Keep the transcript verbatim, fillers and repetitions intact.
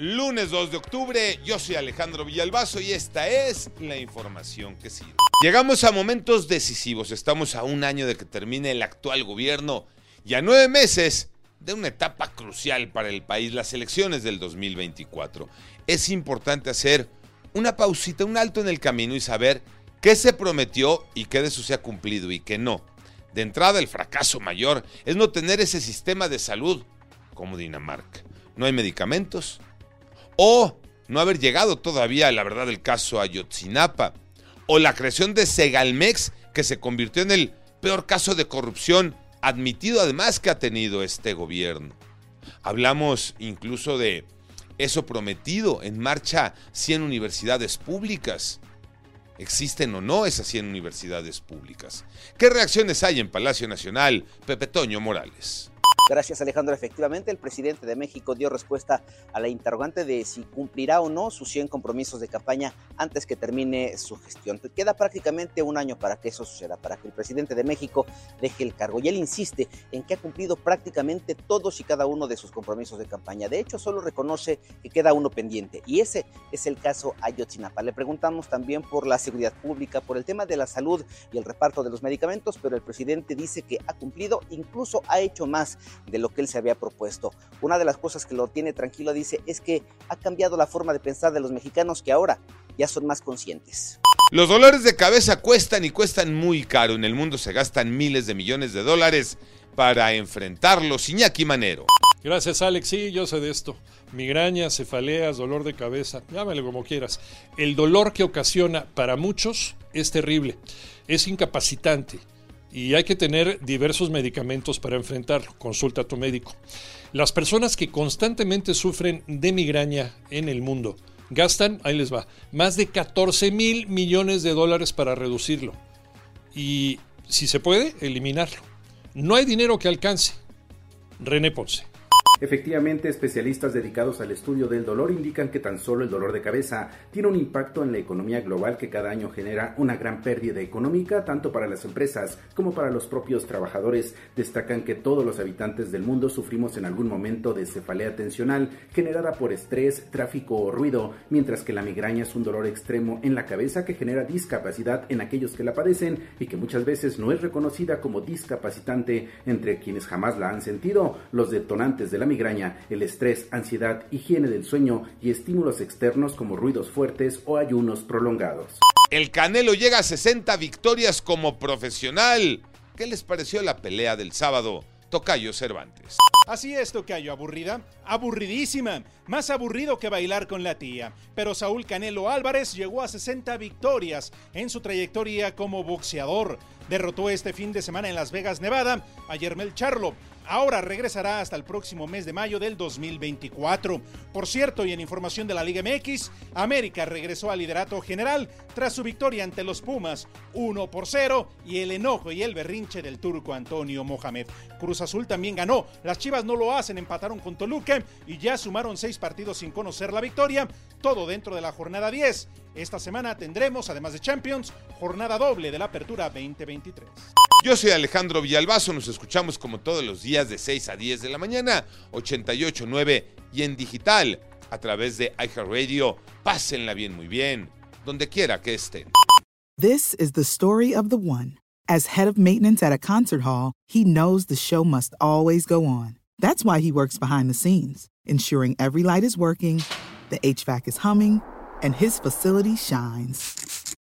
Lunes dos de octubre, yo soy Alejandro Villalbazo y esta es la información que sirve. Llegamos a momentos decisivos, estamos a un año de que termine el actual gobierno y a nueve meses de una etapa crucial para el país, las elecciones del dos mil veinticuatro. Es importante hacer una pausita, un alto en el camino y saber qué se prometió y qué de eso se ha cumplido y qué no. De entrada, el fracaso mayor es no tener ese sistema de salud como Dinamarca. No hay medicamentos, o no haber llegado todavía a la verdad del caso Ayotzinapa, o la creación de Segalmex, que se convirtió en el peor caso de corrupción admitido además que ha tenido este gobierno. Hablamos incluso de eso prometido, en marcha cien universidades públicas. ¿Existen o no esas cien universidades públicas? ¿Qué reacciones hay en Palacio Nacional? Pepe Toño Morales. Gracias, Alejandro. Efectivamente, el presidente de México dio respuesta a la interrogante de si cumplirá o no sus cien compromisos de campaña antes que termine su gestión. Queda prácticamente un año para que eso suceda, para que el presidente de México deje el cargo. Y él insiste en que ha cumplido prácticamente todos y cada uno de sus compromisos de campaña. De hecho, solo reconoce que queda uno pendiente. Y ese es el caso Ayotzinapa. Le preguntamos también por la seguridad pública, por el tema de la salud y el reparto de los medicamentos, pero el presidente dice que ha cumplido, incluso ha hecho más de lo que él se había propuesto. Una de las cosas que lo tiene tranquilo, dice, es que ha cambiado la forma de pensar de los mexicanos, que ahora ya son más conscientes. Los dolores de cabeza cuestan y cuestan muy caro. En el mundo se gastan miles de millones de dólares para enfrentarlos. Iñaki Manero. Gracias, Alex. Sí, yo sé de esto. Migrañas, cefaleas, dolor de cabeza, llámale como quieras. El dolor que ocasiona para muchos es terrible, es incapacitante. Y hay que tener diversos medicamentos para enfrentarlo. Consulta a tu médico. Las personas que constantemente sufren de migraña en el mundo gastan, ahí les va, más de catorce mil millones de dólares para reducirlo. Y si se puede, eliminarlo. No hay dinero que alcance. René Ponce. Efectivamente, especialistas dedicados al estudio del dolor indican que tan solo el dolor de cabeza tiene un impacto en la economía global que cada año genera una gran pérdida económica tanto para las empresas como para los propios trabajadores. Destacan que todos los habitantes del mundo sufrimos en algún momento de cefalea tensional generada por estrés, tráfico o ruido, mientras que la migraña es un dolor extremo en la cabeza que genera discapacidad en aquellos que la padecen y que muchas veces no es reconocida como discapacitante entre quienes jamás la han sentido. Los detonantes de la migraña, el estrés, ansiedad, higiene del sueño y estímulos externos como ruidos fuertes o ayunos prolongados. El Canelo llega a sesenta victorias como profesional. ¿Qué les pareció la pelea del sábado? Tocayo Cervantes. Así es, Tocayo, aburrida, aburridísima, más aburrido que bailar con la tía. Pero Saúl Canelo Álvarez llegó a sesenta victorias en su trayectoria como boxeador. Derrotó este fin de semana en Las Vegas, Nevada, a Jermell Charlo. Ahora regresará hasta el próximo mes de mayo del dos mil veinticuatro. Por cierto, y en información de la Liga M X, América regresó al liderato general tras su victoria ante los Pumas, uno por cero, y el enojo y el berrinche del turco Antonio Mohamed. Cruz Azul también ganó, las Chivas no lo hacen, empataron con Toluca y ya sumaron seis partidos sin conocer la victoria, todo dentro de la jornada diez. Esta semana tendremos, además de Champions, jornada doble de la Apertura veinte veintitrés. Yo soy Alejandro Villalbazo, nos escuchamos como todos los días de seis a diez de la mañana, ochenta y ocho punto nueve y en digital, a través de iHeartRadio. Pásenla bien, muy bien, donde quiera que estén. This is the story of the one. As head of maintenance at a concert hall, he knows the show must always go on. That's why he works behind the scenes, ensuring every light is working, the H V A C is humming, and his facility shines.